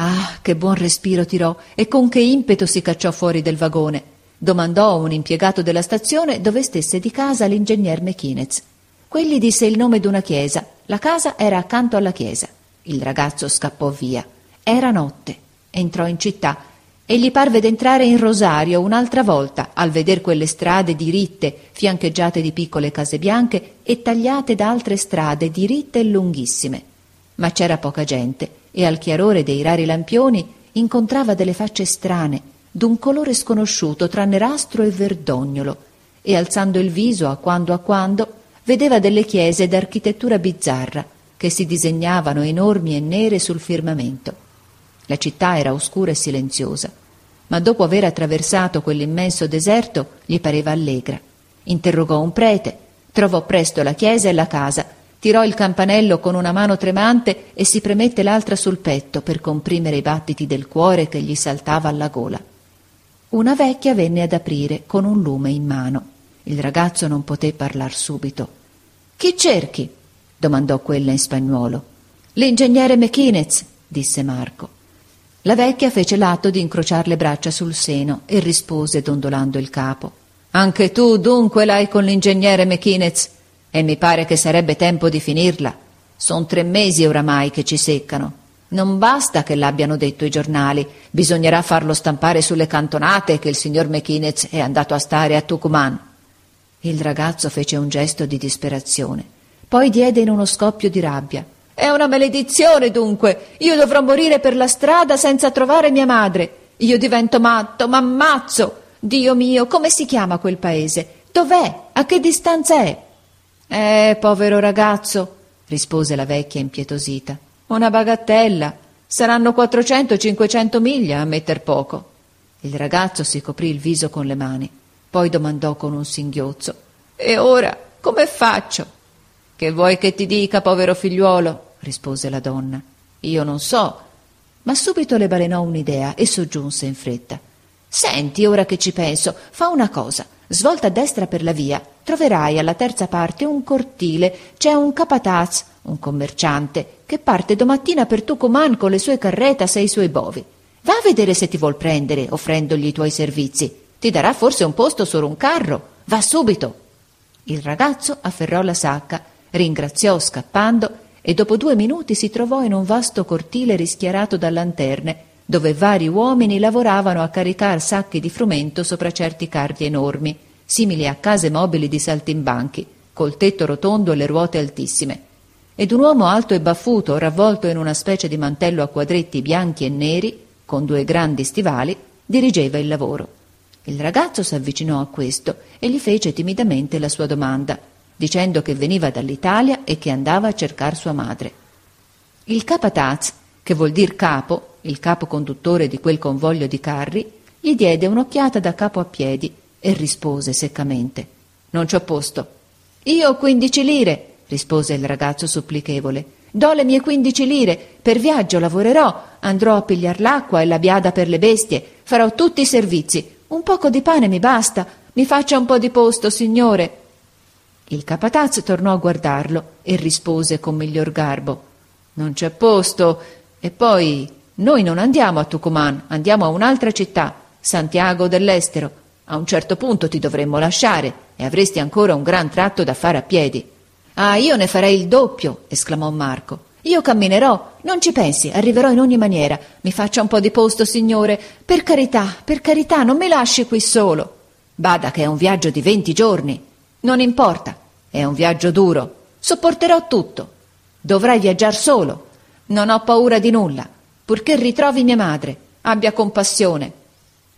Ah, che buon respiro tirò e con che impeto si cacciò fuori del vagone. Domandò a un impiegato della stazione dove stesse di casa l'ingegner Mequínez. Quelli disse il nome d'una chiesa. La casa era accanto alla chiesa. Il ragazzo scappò via. Era notte. Entrò in città e gli parve d'entrare in Rosario un'altra volta al veder quelle strade diritte, fiancheggiate di piccole case bianche e tagliate da altre strade diritte e lunghissime. Ma c'era poca gente e al chiarore dei rari lampioni incontrava delle facce strane, d'un colore sconosciuto tra nerastro e verdognolo, e alzando il viso a quando vedeva delle chiese d'architettura bizzarra che si disegnavano enormi e nere sul firmamento. La città era oscura e silenziosa, ma dopo aver attraversato quell'immenso deserto gli pareva allegra. Interrogò un prete, trovò presto la chiesa e la casa, tirò il campanello con una mano tremante e si premette l'altra sul petto per comprimere i battiti del cuore che gli saltava alla gola. Una vecchia venne ad aprire con un lume in mano. Il ragazzo non poté parlar subito. «Chi cerchi?» domandò quella in spagnuolo. «L'ingegnere Mequínez», disse Marco. La vecchia fece l'atto di incrociar le braccia sul seno e rispose dondolando il capo: «Anche tu dunque l'hai con l'ingegnere Mequínez? E mi pare che sarebbe tempo di finirla. Son 3 mesi oramai che ci seccano. Non basta che l'abbiano detto i giornali, bisognerà farlo stampare sulle cantonate che il signor Mequínez è andato a stare a Tucumán». Il ragazzo fece un gesto di disperazione, poi diede in uno scoppio di rabbia: «È una maledizione dunque, io dovrò morire per la strada senza trovare mia madre. Io divento matto, m'ammazzo. Dio mio, come si chiama quel paese? Dov'è? A che distanza è?» Povero ragazzo», rispose la vecchia impietosita, «una bagatella. Saranno 400-500 miglia a metter poco». Il ragazzo si coprì il viso con le mani, poi domandò con un singhiozzo: «E ora come faccio?» «Che vuoi che ti dica, povero figliuolo?» rispose la donna. «Io non so». Ma subito le balenò un'idea e soggiunse in fretta: «Senti, ora che ci penso, fa una cosa. Svolta a destra per la via, troverai alla terza parte un cortile, c'è un capataz, un commerciante, che parte domattina per Tucumán con le sue carretas e i suoi bovi. Va a vedere se ti vuol prendere, offrendogli i tuoi servizi. Ti darà forse un posto solo un carro. Va subito». Il ragazzo afferrò la sacca, ringraziò scappando e dopo 2 minuti si trovò in un vasto cortile rischiarato da lanterne, dove vari uomini lavoravano a caricar sacchi di frumento sopra certi carri enormi, simili a case mobili di saltimbanchi, col tetto rotondo e le ruote altissime. Ed un uomo alto e baffuto, ravvolto in una specie di mantello a quadretti bianchi e neri, con 2 grandi stivali, dirigeva il lavoro. Il ragazzo s'avvicinò a questo e gli fece timidamente la sua domanda, dicendo che veniva dall'Italia e che andava a cercar sua madre. Il capataz, che vuol dir capo, il capo conduttore di quel convoglio di carri, gli diede un'occhiata da capo a piedi e rispose seccamente: «Non c'ho posto». «Io 15 lire», rispose il ragazzo supplichevole. «Do le mie 15 lire, per viaggio lavorerò, andrò a pigliar l'acqua e la biada per le bestie, farò tutti i servizi, un poco di pane mi basta, mi faccia un po' di posto, signore». Il capataz tornò a guardarlo e rispose con miglior garbo: «Non c'è posto, e poi noi non andiamo a Tucumán, andiamo a un'altra città, Santiago dell'Estero. A un certo punto ti dovremmo lasciare e avresti ancora un gran tratto da fare a piedi». «Ah, io ne farei il doppio», esclamò Marco. «Io camminerò, non ci pensi, arriverò in ogni maniera. Mi faccia un po' di posto, signore. Per carità, non mi lasci qui solo». «Bada che è un viaggio di 20 giorni». «Non importa, è un viaggio duro. Sopporterò tutto. Dovrai viaggiar solo. Non ho paura di nulla, purché ritrovi mia madre. Abbia compassione».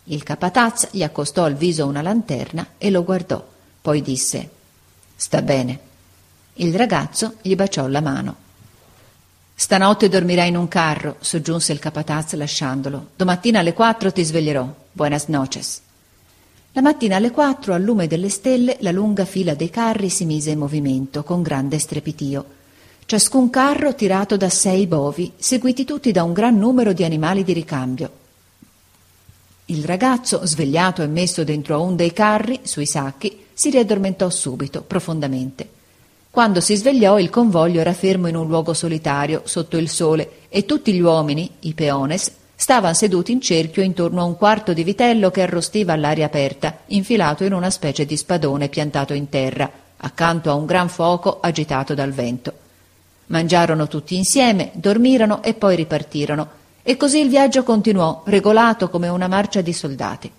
Il capataz gli accostò al viso una lanterna e lo guardò, poi disse: «Sta bene». Il ragazzo gli baciò la mano. «Stanotte dormirai in un carro», soggiunse il capataz lasciandolo. «Domattina alle 4 ti sveglierò. Buenas noches». La mattina alle 4, al lume delle stelle, la lunga fila dei carri si mise in movimento con grande strepitio. Ciascun carro tirato da 6 bovi, seguiti tutti da un gran numero di animali di ricambio. Il ragazzo, svegliato e messo dentro a un dei carri, sui sacchi, si riaddormentò subito, profondamente. Quando si svegliò il convoglio era fermo in un luogo solitario, sotto il sole, e tutti gli uomini, i peones, stavano seduti in cerchio intorno a un quarto di vitello che arrostiva all'aria aperta, infilato in una specie di spadone piantato in terra, accanto a un gran fuoco agitato dal vento. Mangiarono tutti insieme, dormirono e poi ripartirono, e così il viaggio continuò, regolato come una marcia di soldati.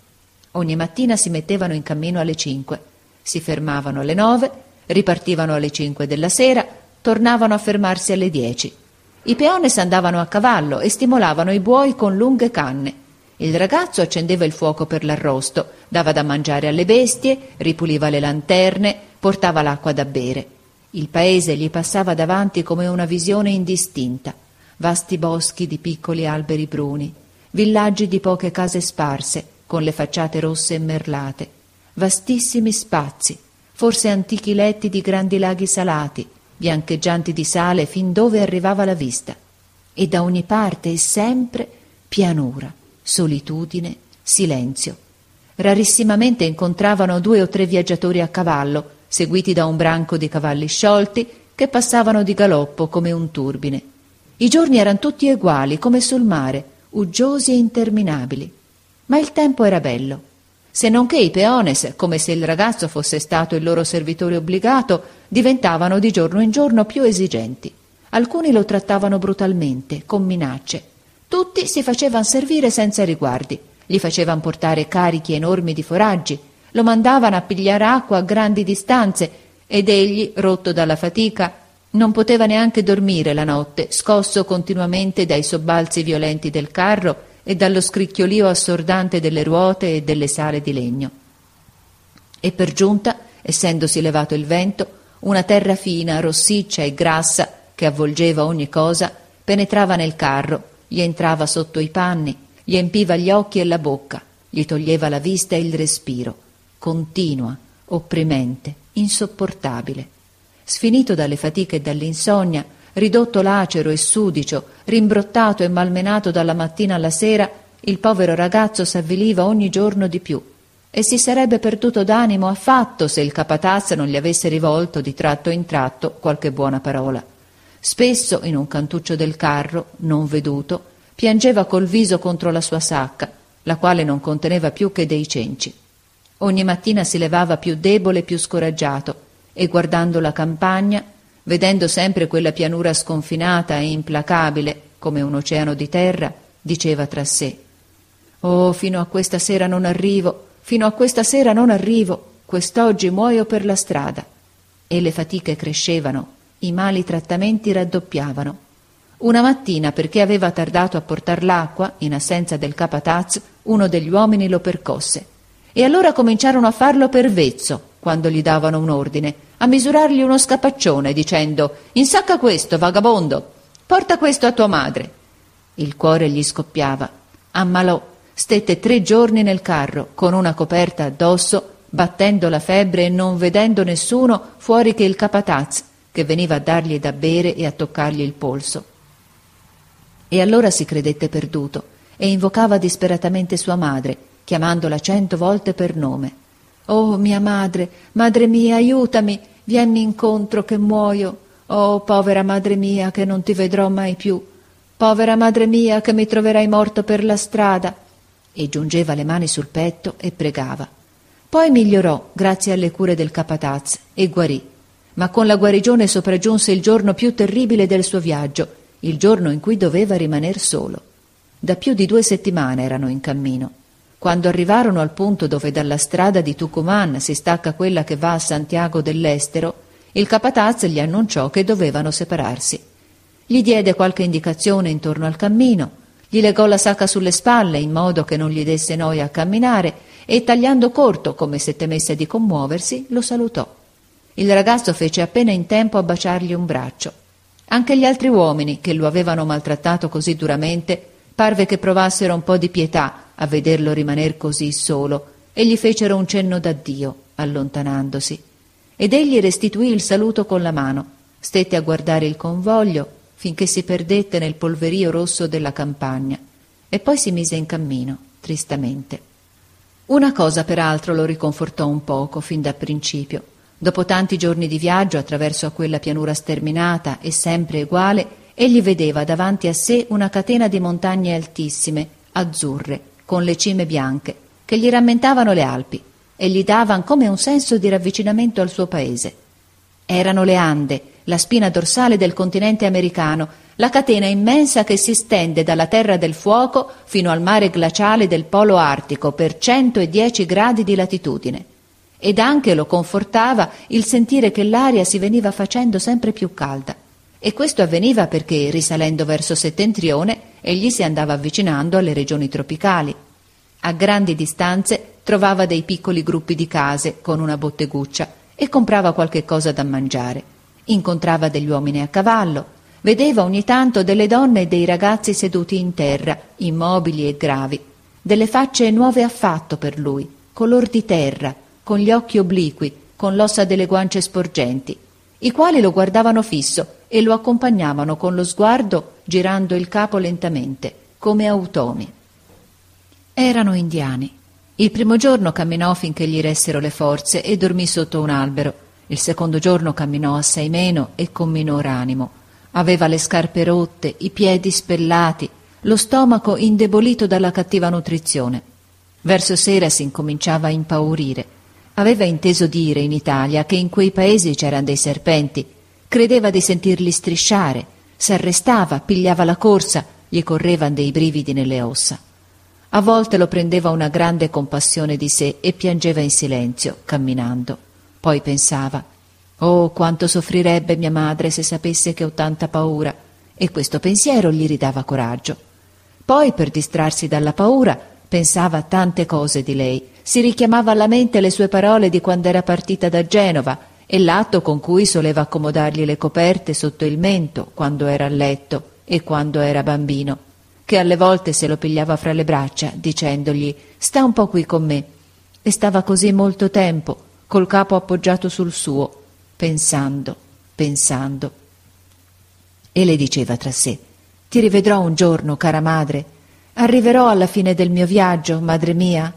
Ogni mattina si mettevano in cammino alle 5, si fermavano alle 9, ripartivano alle 5 della sera, tornavano a fermarsi alle 10. I peones andavano a cavallo e stimolavano i buoi con lunghe canne. Il ragazzo accendeva il fuoco per l'arrosto, dava da mangiare alle bestie, ripuliva le lanterne, portava l'acqua da bere. Il paese gli passava davanti come una visione indistinta. Vasti boschi di piccoli alberi bruni, villaggi di poche case sparse, con le facciate rosse e merlate, vastissimi spazi, forse antichi letti di grandi laghi salati, biancheggianti di sale fin dove arrivava la vista, e da ogni parte e sempre pianura, solitudine, silenzio. Rarissimamente incontravano 2 o 3 viaggiatori a cavallo, seguiti da un branco di cavalli sciolti che passavano di galoppo come un turbine. I giorni erano tutti uguali, come sul mare, uggiosi e interminabili, ma il tempo era bello. Se non che i peones, come se il ragazzo fosse stato il loro servitore obbligato, diventavano di giorno in giorno più esigenti. Alcuni lo trattavano brutalmente, con minacce. Tutti si facevano servire senza riguardi, gli facevano portare carichi enormi di foraggi, lo mandavano a pigliare acqua a grandi distanze, ed egli, rotto dalla fatica, non poteva neanche dormire la notte, scosso continuamente dai sobbalzi violenti del carro e dallo scricchiolio assordante delle ruote e delle sale di legno. E per giunta, essendosi levato il vento, una terra fina, rossiccia e grassa che avvolgeva ogni cosa penetrava nel carro, gli entrava sotto i panni, gli empiva gli occhi e la bocca, gli toglieva la vista e il respiro, continua, opprimente, insopportabile. Sfinito dalle fatiche e dall'insonnia, ridotto lacero e sudicio, rimbrottato e malmenato dalla mattina alla sera, il povero ragazzo s'avviliva ogni giorno di più e si sarebbe perduto d'animo affatto se il capataz non gli avesse rivolto di tratto in tratto qualche buona parola. Spesso, in un cantuccio del carro, non veduto, piangeva col viso contro la sua sacca, la quale non conteneva più che dei cenci. Ogni mattina si levava più debole e più scoraggiato e, guardando la campagna, vedendo sempre quella pianura sconfinata e implacabile come un oceano di terra, diceva tra sé: «Oh, fino a questa sera non arrivo, fino a questa sera non arrivo, quest'oggi muoio per la strada». E le fatiche crescevano, i mali trattamenti raddoppiavano. Una mattina, perché aveva tardato a portar l'acqua, in assenza del capataz, uno degli uomini lo percosse. E allora cominciarono a farlo per vezzo, quando gli davano un ordine, a misurargli uno scapaccione, dicendo: «Insacca questo, vagabondo, porta questo a tua madre». Il cuore gli scoppiava, ammalò, stette 3 giorni nel carro, con una coperta addosso, battendo la febbre e non vedendo nessuno fuori che il capataz, che veniva a dargli da bere e a toccargli il polso. E allora si credette perduto e invocava disperatamente sua madre, chiamandola 100 volte per nome. «Oh, mia madre, madre mia, aiutami, vienni incontro che muoio. Oh, povera madre mia, che non ti vedrò mai più. Povera madre mia, che mi troverai morto per la strada». E giungeva le mani sul petto e pregava. Poi migliorò, grazie alle cure del capataz, e guarì. Ma con la guarigione sopraggiunse il giorno più terribile del suo viaggio, il giorno in cui doveva rimaner solo. Da più di 2 settimane erano in cammino. Quando arrivarono al punto dove dalla strada di Tucumán si stacca quella che va a Santiago dell'Estero, il capataz gli annunciò che dovevano separarsi. Gli diede qualche indicazione intorno al cammino, gli legò la sacca sulle spalle in modo che non gli desse noia a camminare e, tagliando corto come se temesse di commuoversi, lo salutò. Il ragazzo fece appena in tempo a baciargli un braccio. Anche gli altri uomini che lo avevano maltrattato così duramente parve che provassero un po' di pietà a vederlo rimaner così solo, e gli fecero un cenno d'addio, allontanandosi. Ed egli restituì il saluto con la mano, stette a guardare il convoglio finché si perdette nel polverio rosso della campagna, e poi si mise in cammino, tristamente. Una cosa peraltro lo riconfortò un poco, fin da principio, Dopo tanti giorni di viaggio attraverso a quella pianura sterminata e sempre uguale, egli vedeva davanti a sé una catena di montagne altissime, azzurre, con le cime bianche, che gli rammentavano le Alpi e gli davan come un senso di ravvicinamento al suo paese. Erano le Ande, la spina dorsale del continente americano, la catena immensa che si stende dalla Terra del Fuoco fino al mare glaciale del Polo Artico per 110 gradi di latitudine. Ed anche lo confortava il sentire che l'aria si veniva facendo sempre più calda. E questo avveniva perché, risalendo verso settentrione, egli si andava avvicinando alle regioni tropicali. A grandi distanze trovava dei piccoli gruppi di case con una botteguccia e comprava qualche cosa da mangiare. Incontrava degli uomini a cavallo, vedeva ogni tanto delle donne e dei ragazzi seduti in terra, immobili e gravi, delle facce nuove affatto per lui, color di terra, con gli occhi obliqui, con l'ossa delle guance sporgenti, i quali lo guardavano fisso e lo accompagnavano con lo sguardo, girando il capo lentamente, come automi. Erano indiani. Il primo giorno camminò finché gli ressero le forze e dormì sotto un albero. Il secondo giorno camminò assai meno e con minor animo. Aveva le scarpe rotte, i piedi spellati, lo stomaco indebolito dalla cattiva nutrizione. Verso sera si incominciava a impaurire. Aveva inteso dire in Italia che in quei paesi c'erano dei serpenti. Credeva di sentirli strisciare. S'arrestava, pigliava la corsa, gli correvan dei brividi nelle ossa. A volte lo prendeva una grande compassione di sé e piangeva in silenzio, camminando. Poi pensava: «Oh, quanto soffrirebbe mia madre se sapesse che ho tanta paura!» E questo pensiero gli ridava coraggio. Poi, per distrarsi dalla paura, pensava a tante cose di lei, si richiamava alla mente le sue parole di quando era partita da Genova e l'atto con cui soleva accomodargli le coperte sotto il mento quando era a letto e quando era bambino, che alle volte se lo pigliava fra le braccia dicendogli: «Sta un po' qui con me!» E stava così molto tempo, col capo appoggiato sul suo, pensando, pensando. E le diceva tra sé: «Ti rivedrò un giorno, cara madre. Arriverò alla fine del mio viaggio, madre mia».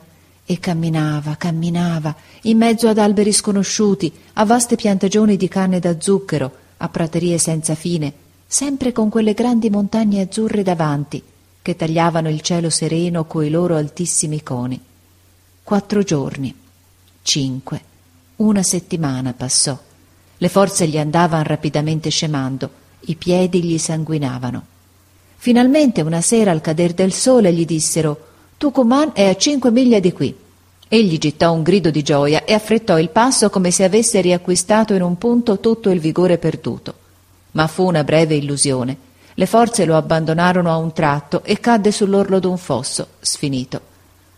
E camminava, camminava, in mezzo ad alberi sconosciuti, a vaste piantagioni di canne da zucchero, a praterie senza fine, sempre con quelle grandi montagne azzurre davanti, che tagliavano il cielo sereno coi loro altissimi coni. 4 giorni, 5. Una settimana passò. Le forze gli andavano rapidamente scemando, i piedi gli sanguinavano. Finalmente una sera al cader del sole gli dissero: «Tucumán è a 5 miglia di qui». Egli gittò un grido di gioia e affrettò il passo come se avesse riacquistato in un punto tutto il vigore perduto. Ma fu una breve illusione. Le forze lo abbandonarono a un tratto e cadde sull'orlo d'un fosso, sfinito.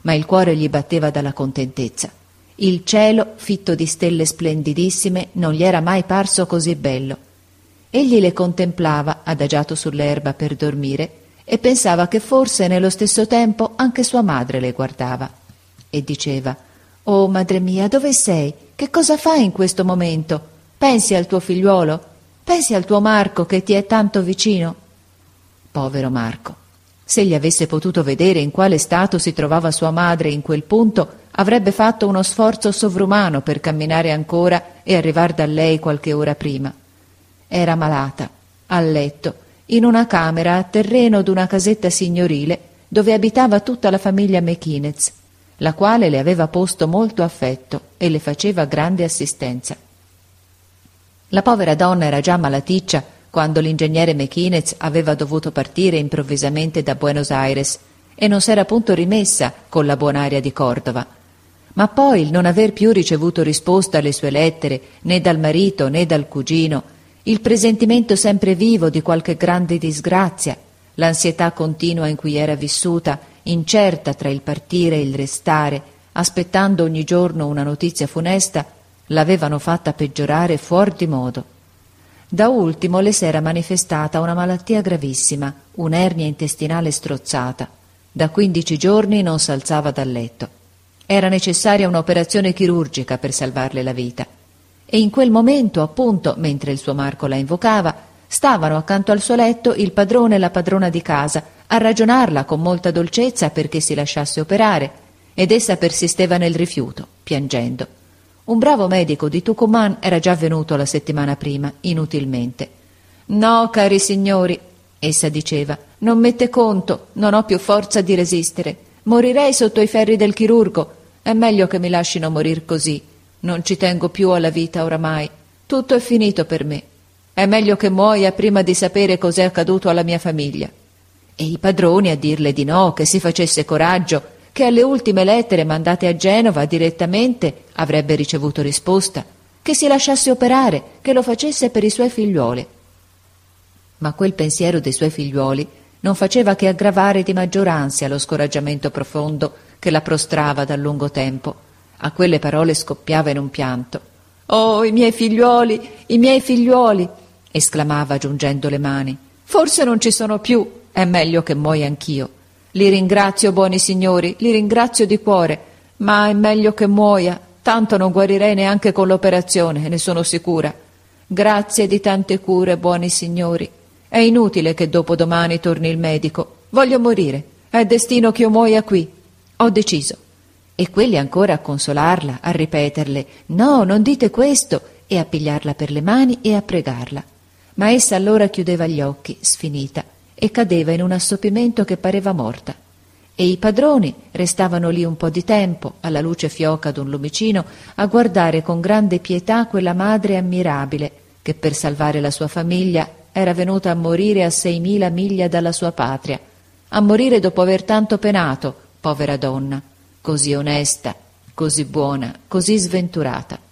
Ma il cuore gli batteva dalla contentezza. Il cielo, fitto di stelle splendidissime, non gli era mai parso così bello. Egli le contemplava, adagiato sull'erba per dormire, e pensava che forse nello stesso tempo anche sua madre le guardava. E diceva: «Oh, madre mia, dove sei? Che cosa fai in questo momento? Pensi al tuo figliuolo? Pensi al tuo Marco che ti è tanto vicino?» Povero Marco! Se gli avesse potuto vedere in quale stato si trovava sua madre in quel punto, avrebbe fatto uno sforzo sovrumano per camminare ancora e arrivar da lei qualche ora prima. Era malata, a letto, in una camera a terreno d'una casetta signorile dove abitava tutta la famiglia Mequínez, la quale le aveva posto molto affetto e le faceva grande assistenza. La povera donna era già malaticcia quando l'ingegnere Mequínez aveva dovuto partire improvvisamente da Buenos Aires e non s'era punto rimessa con la buon'aria di Cordova. Ma poi il non aver più ricevuto risposta alle sue lettere, né dal marito né dal cugino, il presentimento sempre vivo di qualche grande disgrazia, l'ansietà continua in cui era vissuta, incerta tra il partire e il restare, aspettando ogni giorno una notizia funesta, l'avevano fatta peggiorare fuor di modo. Da ultimo le s'era manifestata una malattia gravissima, un'ernia intestinale strozzata. Da 15 giorni non s'alzava dal letto. Era necessaria un'operazione chirurgica per salvarle la vita. E in quel momento, appunto, mentre il suo Marco la invocava, stavano accanto al suo letto il padrone e la padrona di casa a ragionarla con molta dolcezza perché si lasciasse operare, ed essa persisteva nel rifiuto, piangendo. Un bravo medico di Tucumán era già venuto la settimana prima, inutilmente. «No, cari signori», essa diceva, «non mette conto, non ho più forza di resistere. Morirei sotto i ferri del chirurgo. È meglio che mi lascino morir così. Non ci tengo più alla vita oramai. Tutto è finito per me. È meglio che muoia prima di sapere cos'è accaduto alla mia famiglia». E i padroni a dirle di no, che si facesse coraggio, che alle ultime lettere mandate a Genova direttamente avrebbe ricevuto risposta, che si lasciasse operare, che lo facesse per i suoi figliuoli. Ma quel pensiero dei suoi figliuoli non faceva che aggravare di maggior ansia lo scoraggiamento profondo che la prostrava da lungo tempo. A quelle parole scoppiava in un pianto. «Oh, i miei figliuoli, i miei figliuoli!» esclamava giungendo le mani. «Forse non ci sono più, è meglio che muoia anch'io. Li ringrazio, buoni signori, li ringrazio di cuore, ma è meglio che muoia, tanto non guarirei neanche con l'operazione, ne sono sicura. Grazie di tante cure, buoni signori. È inutile che dopodomani torni il medico. Voglio morire. È destino che io muoia qui. Ho deciso». E quelli ancora a consolarla, a ripeterle «No, non dite questo» e a pigliarla per le mani e a pregarla. Ma essa allora chiudeva gli occhi, sfinita, e cadeva in un assopimento che pareva morta. E i padroni restavano lì un po' di tempo, alla luce fioca d'un lumicino, a guardare con grande pietà quella madre ammirabile che per salvare la sua famiglia era venuta a morire a 6.000 miglia dalla sua patria, a morire dopo aver tanto penato, povera donna, così onesta, così buona, così sventurata.